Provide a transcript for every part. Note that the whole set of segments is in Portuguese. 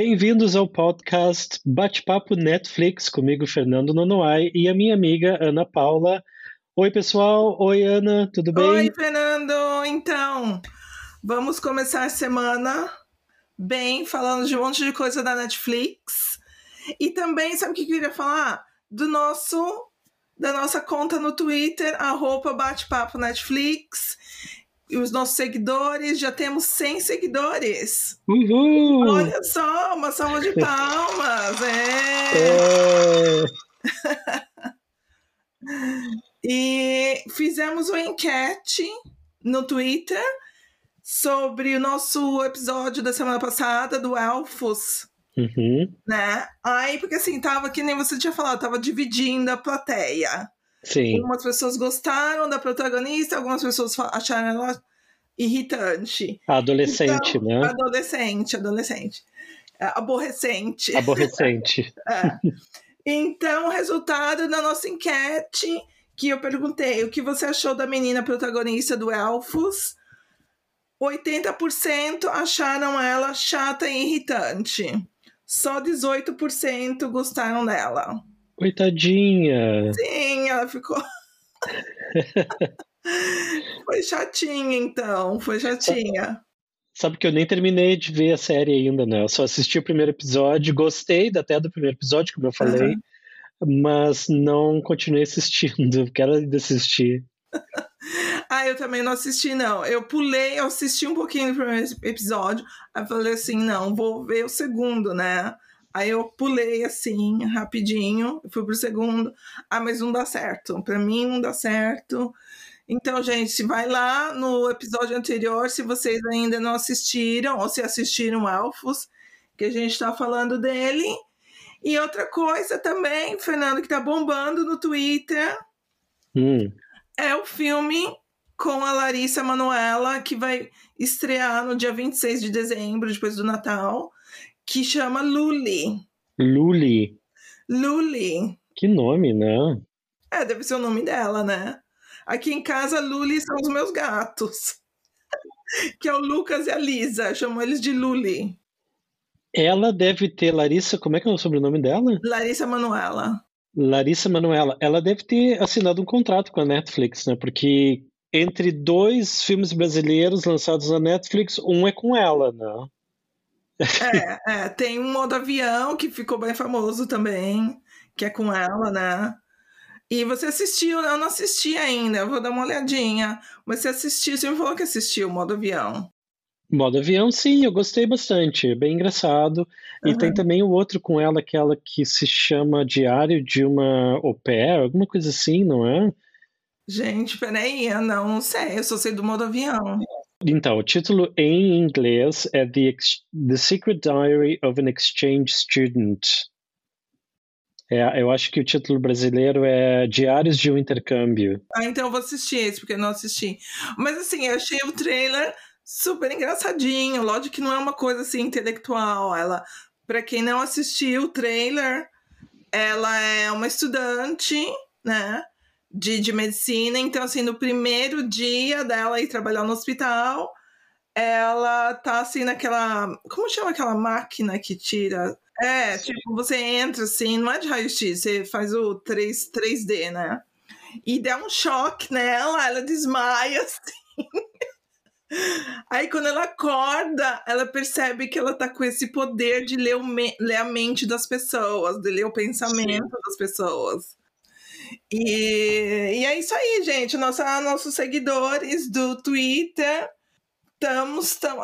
Bem-vindos ao podcast Bate-Papo Netflix, comigo Fernando Nonoay e a minha amiga Ana Paula. Oi pessoal, oi Ana, tudo bem? Oi Fernando, então, vamos começar a semana bem, falando de um monte de coisa da Netflix. E também, sabe o que eu queria falar? Da nossa conta no Twitter, @BatePapoNetflix. E os nossos seguidores, já temos 100 seguidores. Uhul! Olha só, uma salva de palmas! E fizemos uma enquete no Twitter sobre o nosso episódio da semana passada, do Elfos. Uhum. Né? Aí, porque assim, tava, que nem você tinha falado, tava dividindo a plateia. Sim. Algumas pessoas gostaram da protagonista, algumas pessoas acharam ela irritante. Adolescente, então, né? Adolescente. Aborrecente. É. Então, o resultado da nossa enquete, que eu perguntei, o que você achou da menina protagonista do Elfos? 80% acharam ela chata e irritante. Só 18% gostaram dela. Coitadinha! Sim, ela ficou... Foi chatinha. Sabe que eu nem terminei de ver a série ainda, né? Eu só assisti o primeiro episódio, gostei até do primeiro episódio, como eu falei, mas não continuei assistindo, quero ainda assistir. Eu também não assisti, não. Eu pulei, eu assisti um pouquinho do primeiro episódio, aí falei assim, não, vou ver o segundo, né? Aí eu pulei assim, rapidinho, fui pro segundo. Mas não dá certo. Pra mim não dá certo. Então, gente, vai lá no episódio anterior, se vocês ainda não assistiram, ou se assistiram Elfos, que a gente tá falando dele. E outra coisa também, Fernando, que tá bombando no Twitter, é o filme com a Larissa Manoela, que vai estrear no dia 26 de dezembro, depois do Natal, que chama Luli. Que nome, né? Deve ser o nome dela, né? Aqui em casa, Luli são os meus gatos. Que é o Lucas e a Lisa. Chamam eles de Luli. Ela deve ter... Larissa... Como é que é o sobrenome dela? Larissa Manoela. Ela deve ter assinado um contrato com a Netflix, né? Porque entre dois filmes brasileiros lançados na Netflix, um é com ela, né? Tem um Modo Avião que ficou bem famoso também, que é com ela, né? E você assistiu? Eu não assisti ainda, eu vou dar uma olhadinha. Mas você assistiu, você me falou que assistiu o Modo Avião. Modo Avião, sim, eu gostei bastante, bem engraçado. E tem também o outro com ela, aquela que se chama Diário de uma Au-pair, alguma coisa assim, não é? Gente, peraí, eu não sei, eu só sei do Modo Avião. Então, o título em inglês é The Secret Diary of an Exchange Student. Eu acho que o título brasileiro é Diários de um Intercâmbio. Então eu vou assistir esse, porque eu não assisti. Mas assim, eu achei o trailer super engraçadinho. Lógico que não é uma coisa assim intelectual. Ela, pra quem não assistiu o trailer, ela é uma estudante, né? De medicina, então assim, no primeiro dia dela ir trabalhar no hospital, ela tá assim naquela, como chama aquela máquina que tira? Tipo, você entra assim, não é de raio-x, você faz o 3D, né? E dá um choque nela, ela desmaia assim. Aí quando ela acorda, ela percebe que ela tá com esse poder de ler a mente das pessoas, de ler o pensamento das pessoas. E é isso aí, gente. Nossos seguidores do Twitter, a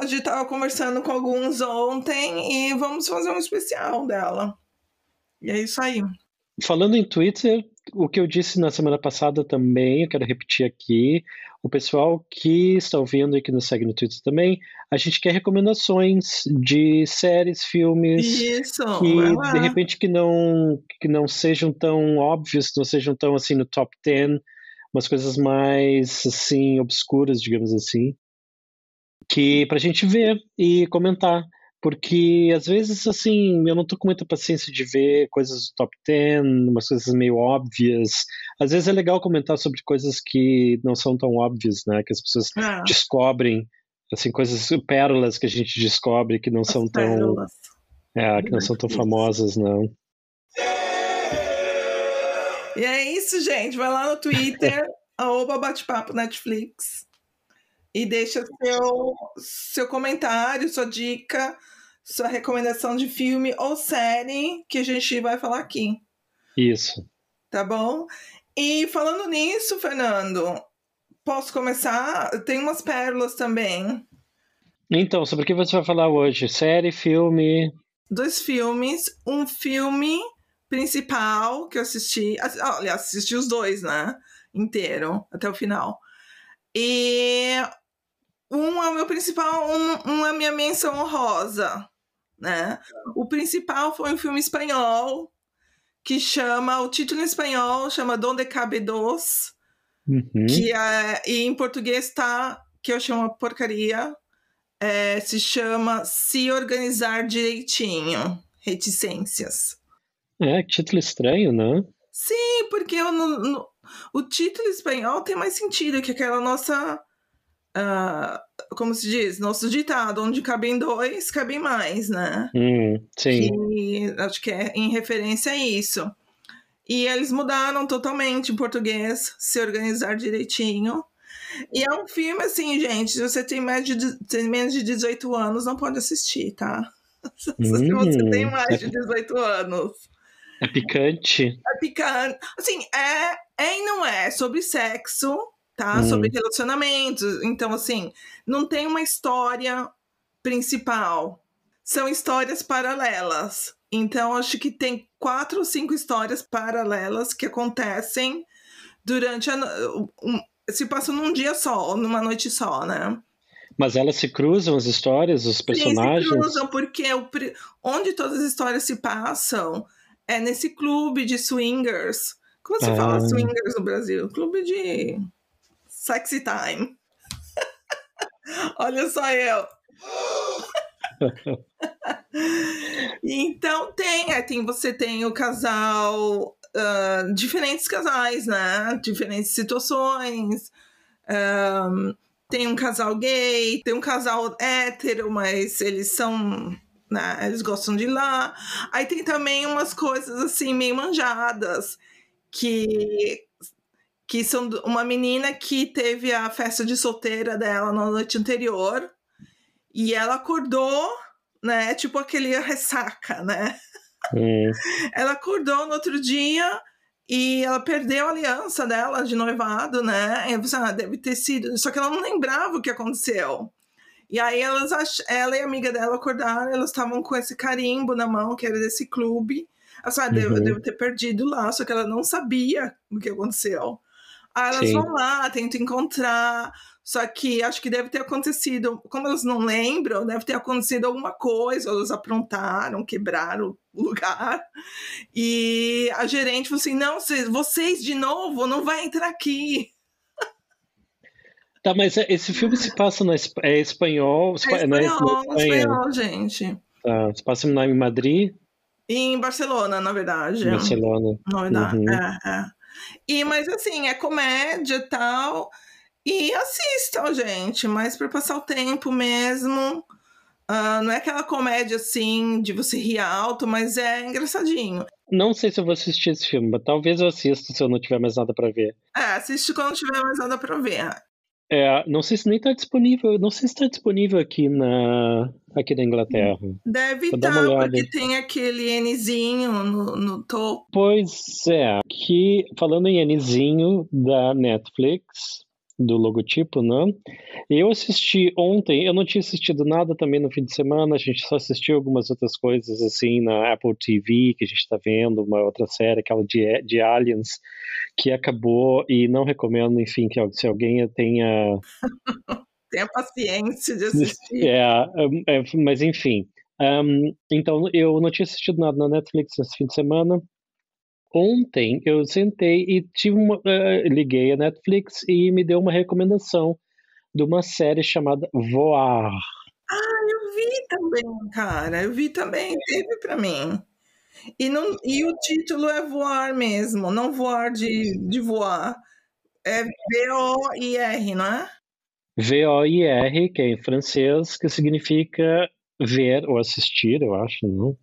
gente estava conversando com alguns ontem e vamos fazer um especial dela. E é isso aí. Falando em Twitter, o que eu disse na semana passada também, eu quero repetir aqui. O pessoal que está ouvindo e que nos segue no Twitter também, a gente quer recomendações de séries, filmes, que de repente que não sejam tão óbvios, não sejam tão assim no top 10, umas coisas mais assim obscuras, digamos assim, que pra gente ver e comentar, porque às vezes assim, eu não tô com muita paciência de ver coisas do top 10, umas coisas meio óbvias. Às vezes é legal comentar sobre coisas que não são tão óbvias, né? Que as pessoas descobrem, assim, coisas, pérolas que a gente descobre que não as são pérolas. É, que não são tão famosas, não. E é isso, gente. Vai lá no Twitter, arroba bate-papo Netflix, e deixa seu comentário, sua dica, sua recomendação de filme ou série que a gente vai falar aqui. Isso. Tá bom? E falando nisso, Fernando, posso começar? Tem umas pérolas também. Então, sobre o que você vai falar hoje? Série, filme? 2 filmes. Um filme principal que eu assisti. Olha, assisti os 2, né? Inteiro, até o final. E um é o meu principal, um é a minha menção honrosa, né? O principal foi um filme espanhol que chama, o título em espanhol chama Donde Cabe Dos, que é, e em português tá, que eu chamo porcaria, se chama Se Organizar Direitinho, Reticências. É, que título estranho, né? Sim, porque o título em espanhol tem mais sentido que aquela nossa... como se diz? Nosso ditado, onde cabem 2, cabem mais, né? Sim. Que, acho que é em referência a isso. E eles mudaram totalmente em português, Se Organizar Direitinho. E é um filme assim, gente, se você tem menos de 18 anos, não pode assistir, tá? Se você tem mais de 18 anos. É picante. É picante. Assim, é e não é. Sobre sexo, tá? Sobre relacionamentos. Então, assim, não tem uma história principal. São histórias paralelas. Então, acho que tem 4 ou 5 histórias paralelas que acontecem durante a... se passam num dia só, ou numa noite só, né? Mas elas se cruzam, as histórias, os personagens? Sim, se cruzam, porque onde todas as histórias se passam é nesse clube de swingers. Como se fala swingers no Brasil? Clube de sexy time. Olha só eu. Então você tem o casal, diferentes casais, né? Diferentes situações. Tem um casal gay, tem um casal hétero, mas eles são... né? Eles gostam de ir lá. Aí tem também umas coisas assim, meio manjadas, que são uma menina que teve a festa de solteira dela na noite anterior, e ela acordou, né? Tipo aquele ressaca, né? Ela acordou no outro dia e ela perdeu a aliança dela de noivado, né? E pensei, deve ter sido... Só que ela não lembrava o que aconteceu. E aí ela e a amiga dela acordaram, elas estavam com esse carimbo na mão, que era desse clube. Ela sabe, deve ter perdido lá, só que ela não sabia o que aconteceu. Aí elas vão lá, tentam encontrar, só que acho que deve ter acontecido, como elas não lembram, deve ter acontecido alguma coisa, elas aprontaram, quebraram o lugar. E a gerente falou assim, não, vocês de novo, não vai entrar aqui. Tá, mas esse filme se passa no espanhol... É espanhol, gente. Tá, se passa em Madrid? Em Barcelona, na verdade. Barcelona. Na verdade, é. E, mas assim, é comédia e tal. E assistam, gente, mas para passar o tempo mesmo. Não é aquela comédia, assim, de você rir alto, mas é engraçadinho. Não sei se eu vou assistir esse filme, mas talvez eu assista se eu não tiver mais nada pra ver. É, assiste quando tiver mais nada pra ver. É, não sei se nem está disponível, não sei se está disponível aqui na Inglaterra. Deve estar, porque tem aquele Nzinho no topo. Pois é, aqui, falando em Nzinho da Netflix, do logotipo, né? Eu assisti ontem, eu não tinha assistido nada também no fim de semana, a gente só assistiu algumas outras coisas assim na Apple TV, que a gente está vendo, uma outra série, aquela de Aliens, que acabou, e não recomendo, enfim, que se alguém tenha paciência de assistir. Mas enfim. Então, eu não tinha assistido nada na Netflix esse fim de semana. Ontem eu sentei e liguei a Netflix e me deu uma recomendação de uma série chamada Voir. Ah, eu vi também, cara. Eu vi também, teve pra mim. E o título é Voar mesmo, não voar de voar. É V-O-I-R, não é? V-O-I-R, que é em francês, que significa ver ou assistir, eu acho, não?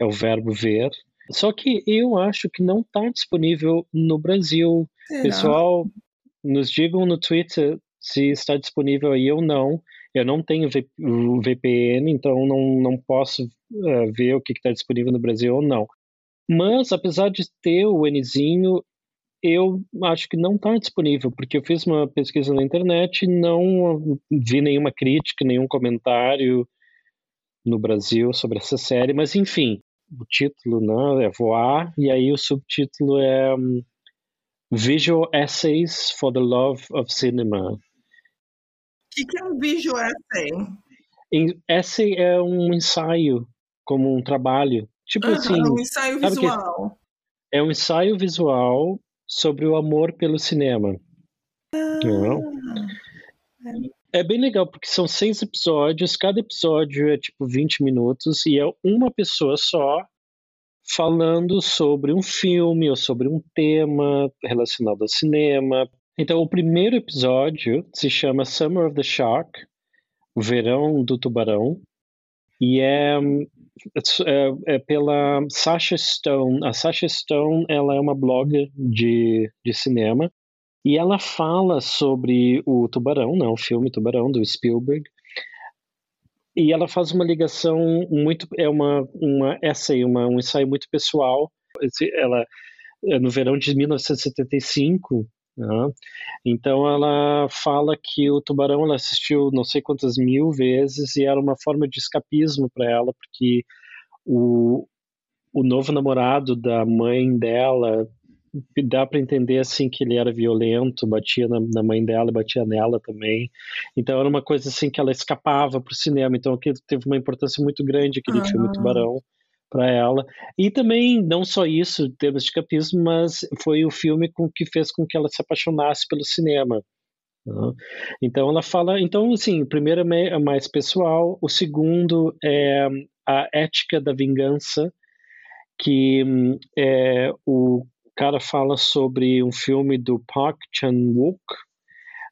É o verbo ver. Só que eu acho que não está disponível no Brasil. Será? Pessoal, nos digam no Twitter se está disponível aí ou não. Eu não tenho VPN, então não posso ver o que está disponível no Brasil ou não. Mas, apesar de ter o Nzinho, eu acho que não está disponível, porque eu fiz uma pesquisa na internet e não vi nenhuma crítica, nenhum comentário no Brasil sobre essa série. Mas, enfim, o título, né, é Voir, e aí o subtítulo é Visual Essays for the Love of Cinema. O que é um visual essay? Essay é um ensaio, como um trabalho. Tipo assim, um ensaio visual. É um ensaio visual sobre o amor pelo cinema. É bem legal, porque são 6 episódios, cada episódio é tipo 20 minutos, e é uma pessoa só falando sobre um filme ou sobre um tema relacionado ao cinema. Então, o primeiro episódio se chama Summer of the Shark, o verão do tubarão, e é pela Sasha Stone. A Sasha Stone, ela é uma blogger de cinema, e ela fala sobre o Tubarão, né, o filme Tubarão, do Spielberg, e ela faz uma ligação muito... É uma essay, um ensaio muito pessoal. Ela é no verão de 1975, né? Então ela fala que o Tubarão ela assistiu não sei quantas mil vezes e era uma forma de escapismo para ela, porque o novo namorado da mãe dela... Dá para entender, assim, que ele era violento, batia na mãe dela, batia nela também. Então era uma coisa, assim, que ela escapava pro cinema. Então aquilo teve uma importância muito grande, aquele filme Tubarão, para ela. E também, não só isso, em termos de escapismo, mas foi o filme que fez com que ela se apaixonasse pelo cinema. Então ela fala... Então, assim, o primeiro é mais pessoal. O segundo é a ética da vingança, que é o cara fala sobre um filme do Park Chan-wook,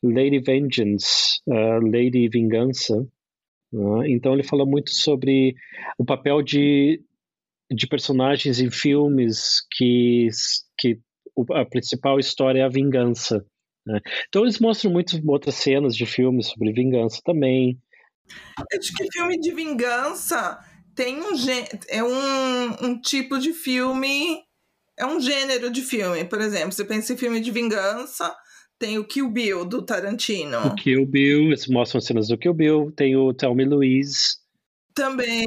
Lady Vengeance, Lady Vingança. Então ele fala muito sobre o papel de personagens em filmes que a principal história é a vingança. Né? Então eles mostram muito outras cenas de filmes sobre vingança também. Acho que filme de vingança tem um tipo de filme... É um gênero de filme, por exemplo. Você pensa em filme de vingança, tem o Kill Bill, do Tarantino. O Kill Bill, eles mostram cenas do Kill Bill. Tem o Tell Me Louise. Também.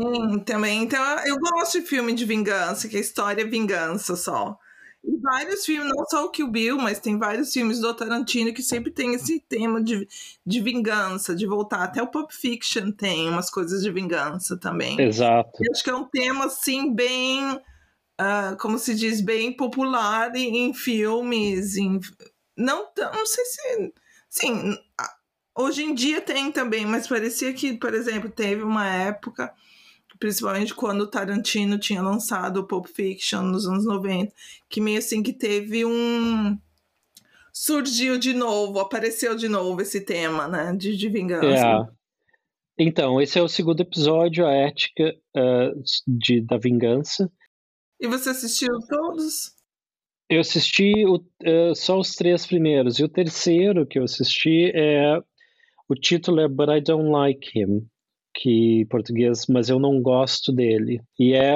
Então, eu gosto de filme de vingança, que a história é vingança só. E vários filmes, não só o Kill Bill, mas tem vários filmes do Tarantino que sempre tem esse tema de vingança, de voltar. Até o Pulp Fiction tem umas coisas de vingança também. Exato. Eu acho que é um tema, assim, bem... como se diz, bem popular em filmes, não sei se... Sim, hoje em dia tem também, mas parecia que, por exemplo, teve uma época, principalmente quando o Tarantino tinha lançado o Pulp Fiction nos anos 90, que meio assim que teve surgiu de novo, apareceu de novo esse tema, né, de vingança. Então, esse é o segundo episódio, a ética da vingança. E você assistiu todos? Eu assisti só os 3 primeiros. E o terceiro que eu assisti é... O título é But I Don't Like Him. Que em português, mas eu não gosto dele. E é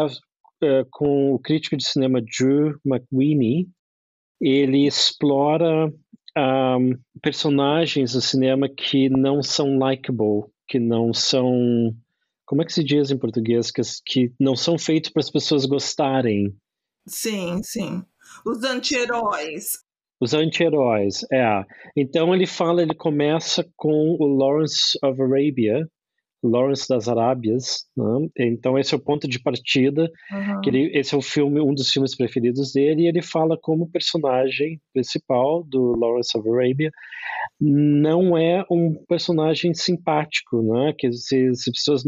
com o crítico de cinema Drew McQueen. Ele explora personagens do cinema que não são likable. Que não são... Como é que se diz em português? Que não são feitos para as pessoas gostarem. Sim. Os anti-heróis. Os anti-heróis, é. Então ele começa com o Lawrence of Arabia, Lawrence das Arábias, né? Então esse é o ponto de partida, que esse é um dos filmes preferidos dele, e ele fala como o personagem principal do Lawrence of Arabia não é um personagem simpático, né? Que as pessoas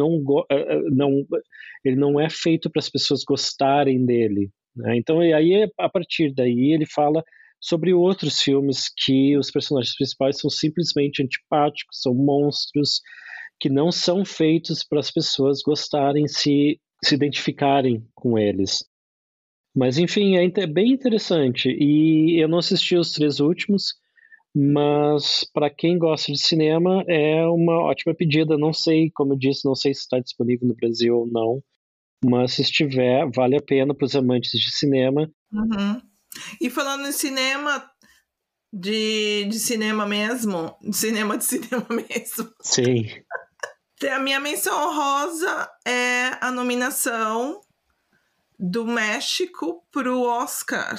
ele não é feito para as pessoas gostarem dele, né? Então, e aí, a partir daí, ele fala sobre outros filmes que os personagens principais são simplesmente antipáticos, são monstros, que não são feitos para as pessoas gostarem, se se identificarem com eles. Mas, enfim, é bem interessante. E eu não assisti os três últimos, mas para quem gosta de cinema é uma ótima pedida. Não sei, como eu disse, não sei se está disponível no Brasil ou não, mas se estiver, vale a pena para os amantes de cinema. Uhum. E falando em cinema, de cinema mesmo, de cinema mesmo. Sim. A minha menção honrosa é a nominação do México pro Oscar.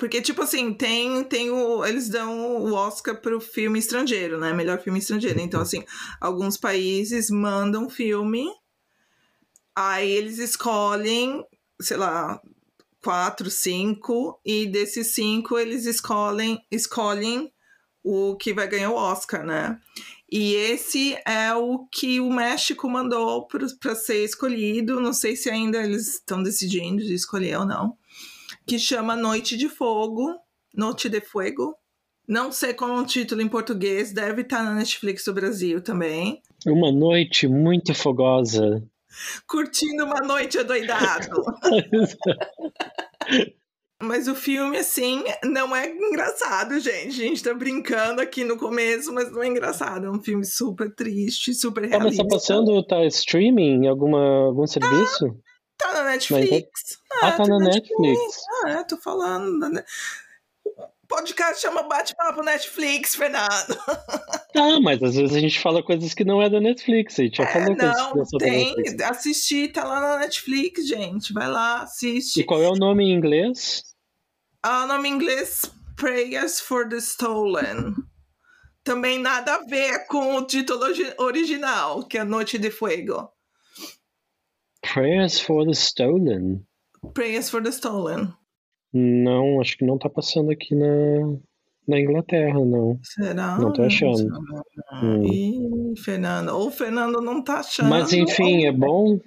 Porque, tipo assim, eles dão o Oscar pro filme estrangeiro, né? Melhor filme estrangeiro. Então, assim, alguns países mandam filme, aí eles escolhem, sei lá, 4, 5, e desses 5 eles escolhem o que vai ganhar o Oscar, né? E esse é o que o México mandou para ser escolhido. Não sei se ainda eles estão decidindo de escolher ou não. Que chama Noite de Fogo, Noite de Fuego. Não sei qual é o título em português, deve estar na Netflix do Brasil também. Uma noite muito fogosa. Curtindo uma noite adoidado. Mas o filme, assim, não é engraçado, gente. A gente tá brincando aqui no começo, mas não é engraçado. É um filme super triste, super realista. Mas tá passando, tá streaming em algum serviço? Tá na Netflix. Mas... tá na Netflix. Tô falando. O podcast chama Bate-Papo Netflix, Fernando. Ah, mas às vezes a gente fala coisas que não é da Netflix. A gente já falou coisas sobre Netflix. Tem, assistir, tá lá na Netflix, gente. Vai lá, assiste. E qual é o nome em inglês? O nome em inglês, Prayers for the Stolen. Também nada a ver com o título original, que é Noite de Fuego. Prayers for the Stolen? Prayers for the Stolen. Não, acho que não tá passando aqui na Inglaterra, não. Será? Não tô achando. Ih, Fernando. Ou o Fernando não tá achando. Mas enfim, é bom?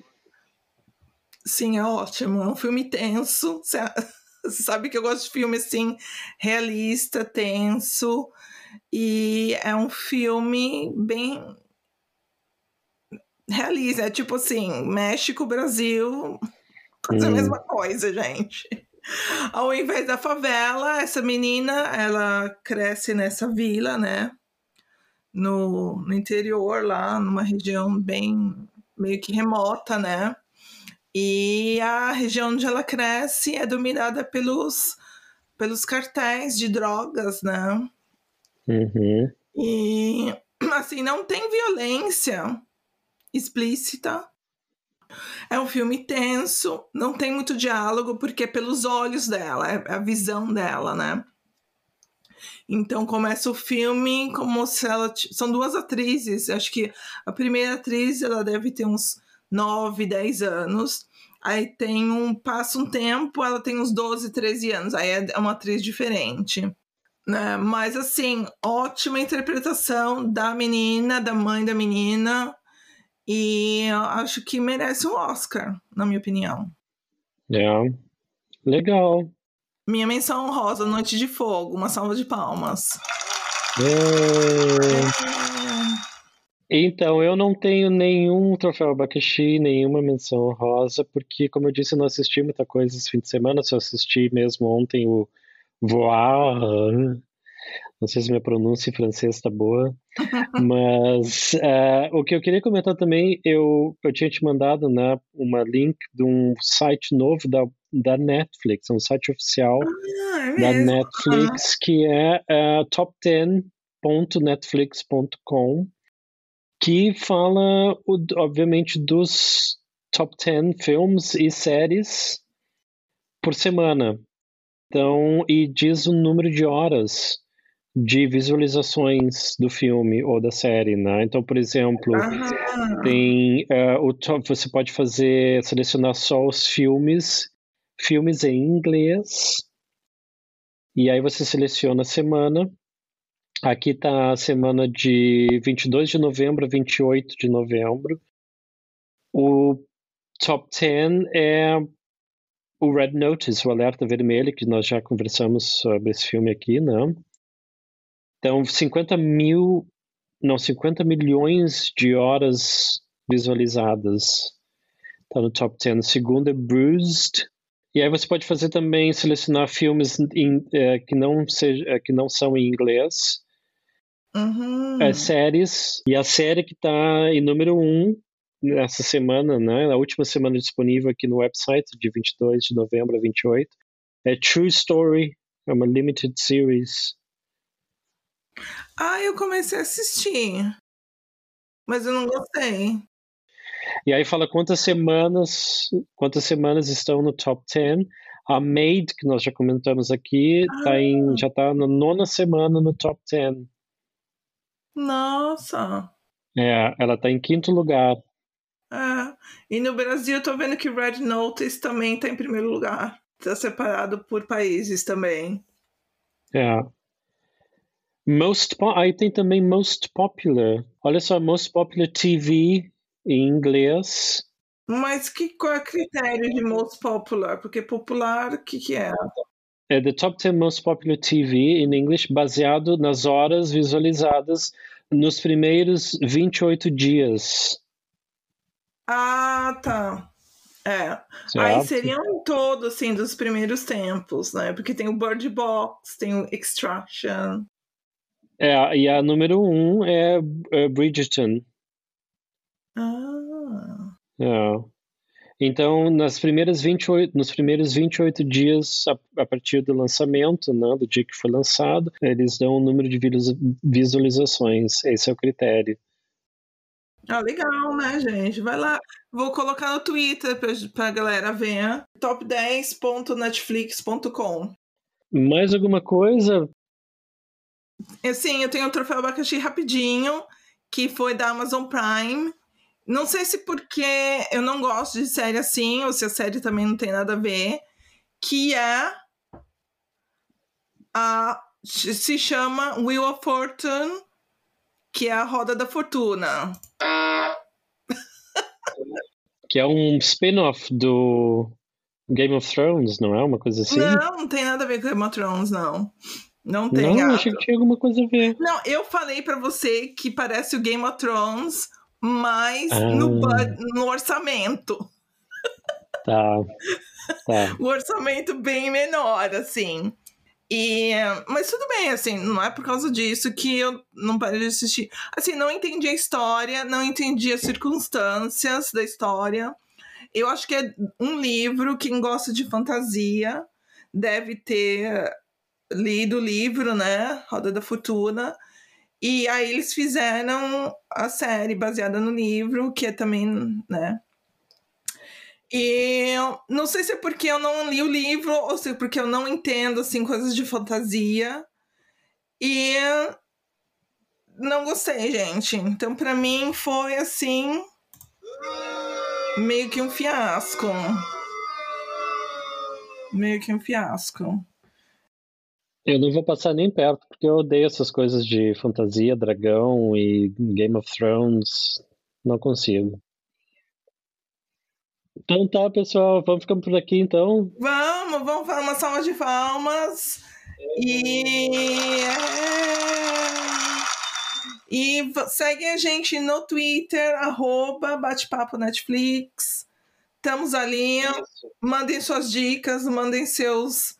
Sim, é ótimo. É um filme tenso. Você sabe que eu gosto de filme, assim, realista, tenso. E é um filme bem... realista. É tipo assim, México, Brasil... faz a mesma coisa, gente. Ao invés da favela, essa menina, ela cresce nessa vila, né? No interior, lá, numa região bem, meio que remota, né? E a região onde ela cresce é dominada pelos cartéis de drogas, né? Uhum. E, assim, não tem violência explícita. É um filme tenso, não tem muito diálogo, porque é pelos olhos dela, é a visão dela, né? Então começa o filme como se ela... São 2 atrizes, acho que a primeira atriz ela deve ter uns 9, 10 anos, aí passa um tempo, ela tem uns 12, 13 anos, aí é uma atriz diferente. Né? Mas assim, ótima interpretação da menina, da mãe da menina... E eu acho que merece um Oscar, na minha opinião. É. Legal. Minha menção honrosa, Noite de Fogo, uma salva de palmas. Então, eu não tenho nenhum troféu abacaxi, nenhuma menção honrosa, porque, como eu disse, eu não assisti muita coisa esse fim de semana, só assisti mesmo ontem o Voir. Não sei se minha pronúncia em francês tá boa, mas o que eu queria comentar também, eu tinha te mandado, né, uma link de um site novo da Netflix, um site oficial da Netflix, que é top10.netflix.com, que fala, obviamente, dos top 10 filmes e séries por semana. Então, e diz o número de horas de visualizações do filme ou da série, né? Então, por exemplo, tem você pode selecionar só os filmes em inglês, e aí você seleciona a semana. Aqui está a semana de 22 de novembro a 28 de novembro. O Top 10 é o Red Notice, o Alerta Vermelho, que nós já conversamos sobre esse filme aqui, né? Então, 50 milhões de horas visualizadas. Tá no top 10. O segundo é Bruised. E aí você pode fazer também, selecionar filmes que não são em inglês. Uhum. Séries. E a série que está em número 1 nessa semana, né? Na última semana disponível aqui no website, de 22 de novembro a 28, é True Story. É uma limited series. Ah, eu comecei a assistir, mas eu não gostei. E aí fala quantas semanas estão no top 10. A Maid, que nós já comentamos aqui, já está na 9ª semana no top 10. Nossa! É, ela está em 5º lugar. É. E no Brasil eu tô vendo que Red Notice também está em 1º lugar. Está separado por países também. É. Aí tem também Most Popular. Olha só, Most Popular TV em inglês. Mas qual é o critério de Most Popular? Porque popular, o que é? É The Top 10 Most Popular TV in English, baseado nas horas visualizadas nos primeiros 28 dias. Ah, tá. É, certo. Aí seriam um todo, assim, dos primeiros tempos, né? Porque tem o Bird Box, tem o Extraction. É, e a número 1 é Bridgerton. Ah. É. Então, nos primeiros 28 dias, a partir do lançamento, né, do dia que foi lançado, eles dão o número de visualizações. Esse é o critério. Ah, legal, né, gente? Vai lá. Vou colocar no Twitter pra galera ver. top10.netflix.com. Mais alguma coisa? Sim, eu tenho um troféu abacaxi rapidinho, que foi da Amazon Prime. Não sei se porque eu não gosto de série assim, ou se a série também não tem nada a ver, que é se chama Wheel of Fortune, que é a Roda da Fortuna. Que é um spin-off do Game of Thrones, não é? Uma coisa assim? Não, não tem nada a ver com Game of Thrones, não. Não tem nada. Não, achei que tinha alguma coisa a ver. Não, eu falei pra você que parece o Game of Thrones, mas no orçamento. Tá. O orçamento bem menor, assim. Mas tudo bem, assim, não é por causa disso que eu não parei de assistir. Assim, não entendi a história, não entendi as circunstâncias da história. Eu acho que é um livro, quem gosta de fantasia deve ter lido o livro, né? Roda da Fortuna. E aí eles fizeram a série baseada no livro, que é também, né? E não sei se é porque eu não li o livro ou se é porque eu não entendo, assim, coisas de fantasia. E não gostei, gente. Então, pra mim, foi, assim, meio que um fiasco. Eu não vou passar nem perto, porque eu odeio essas coisas de fantasia, dragão e Game of Thrones. Não consigo. Então tá, pessoal, vamos ficando por aqui, então. Vamos para uma salva de palmas. E segue a gente no Twitter, @batepaponetflix. Estamos ali. Mandem suas dicas, mandem seus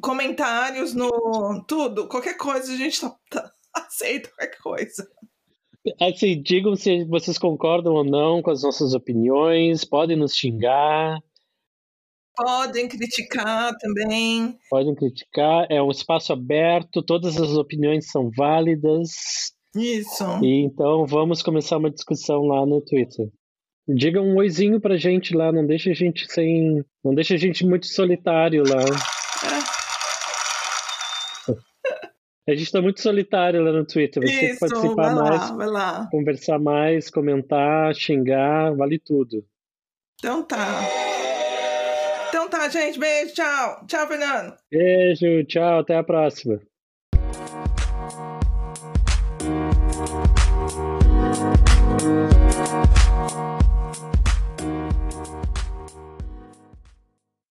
comentários no tudo. Qualquer coisa, a gente aceita qualquer coisa. Assim, digam se vocês concordam ou não com as nossas opiniões, podem nos xingar. Podem criticar também. É um espaço aberto, todas as opiniões são válidas. Isso. E então vamos começar uma discussão lá no Twitter. Digam um oizinho pra gente lá, não deixa a gente muito solitário lá. A gente tá muito solitário lá no Twitter. Você tem que participar mais, vai lá. Conversar mais, comentar, xingar, vale tudo. Então tá, gente. Beijo, tchau. Tchau, Fernando. Beijo, tchau. Até a próxima.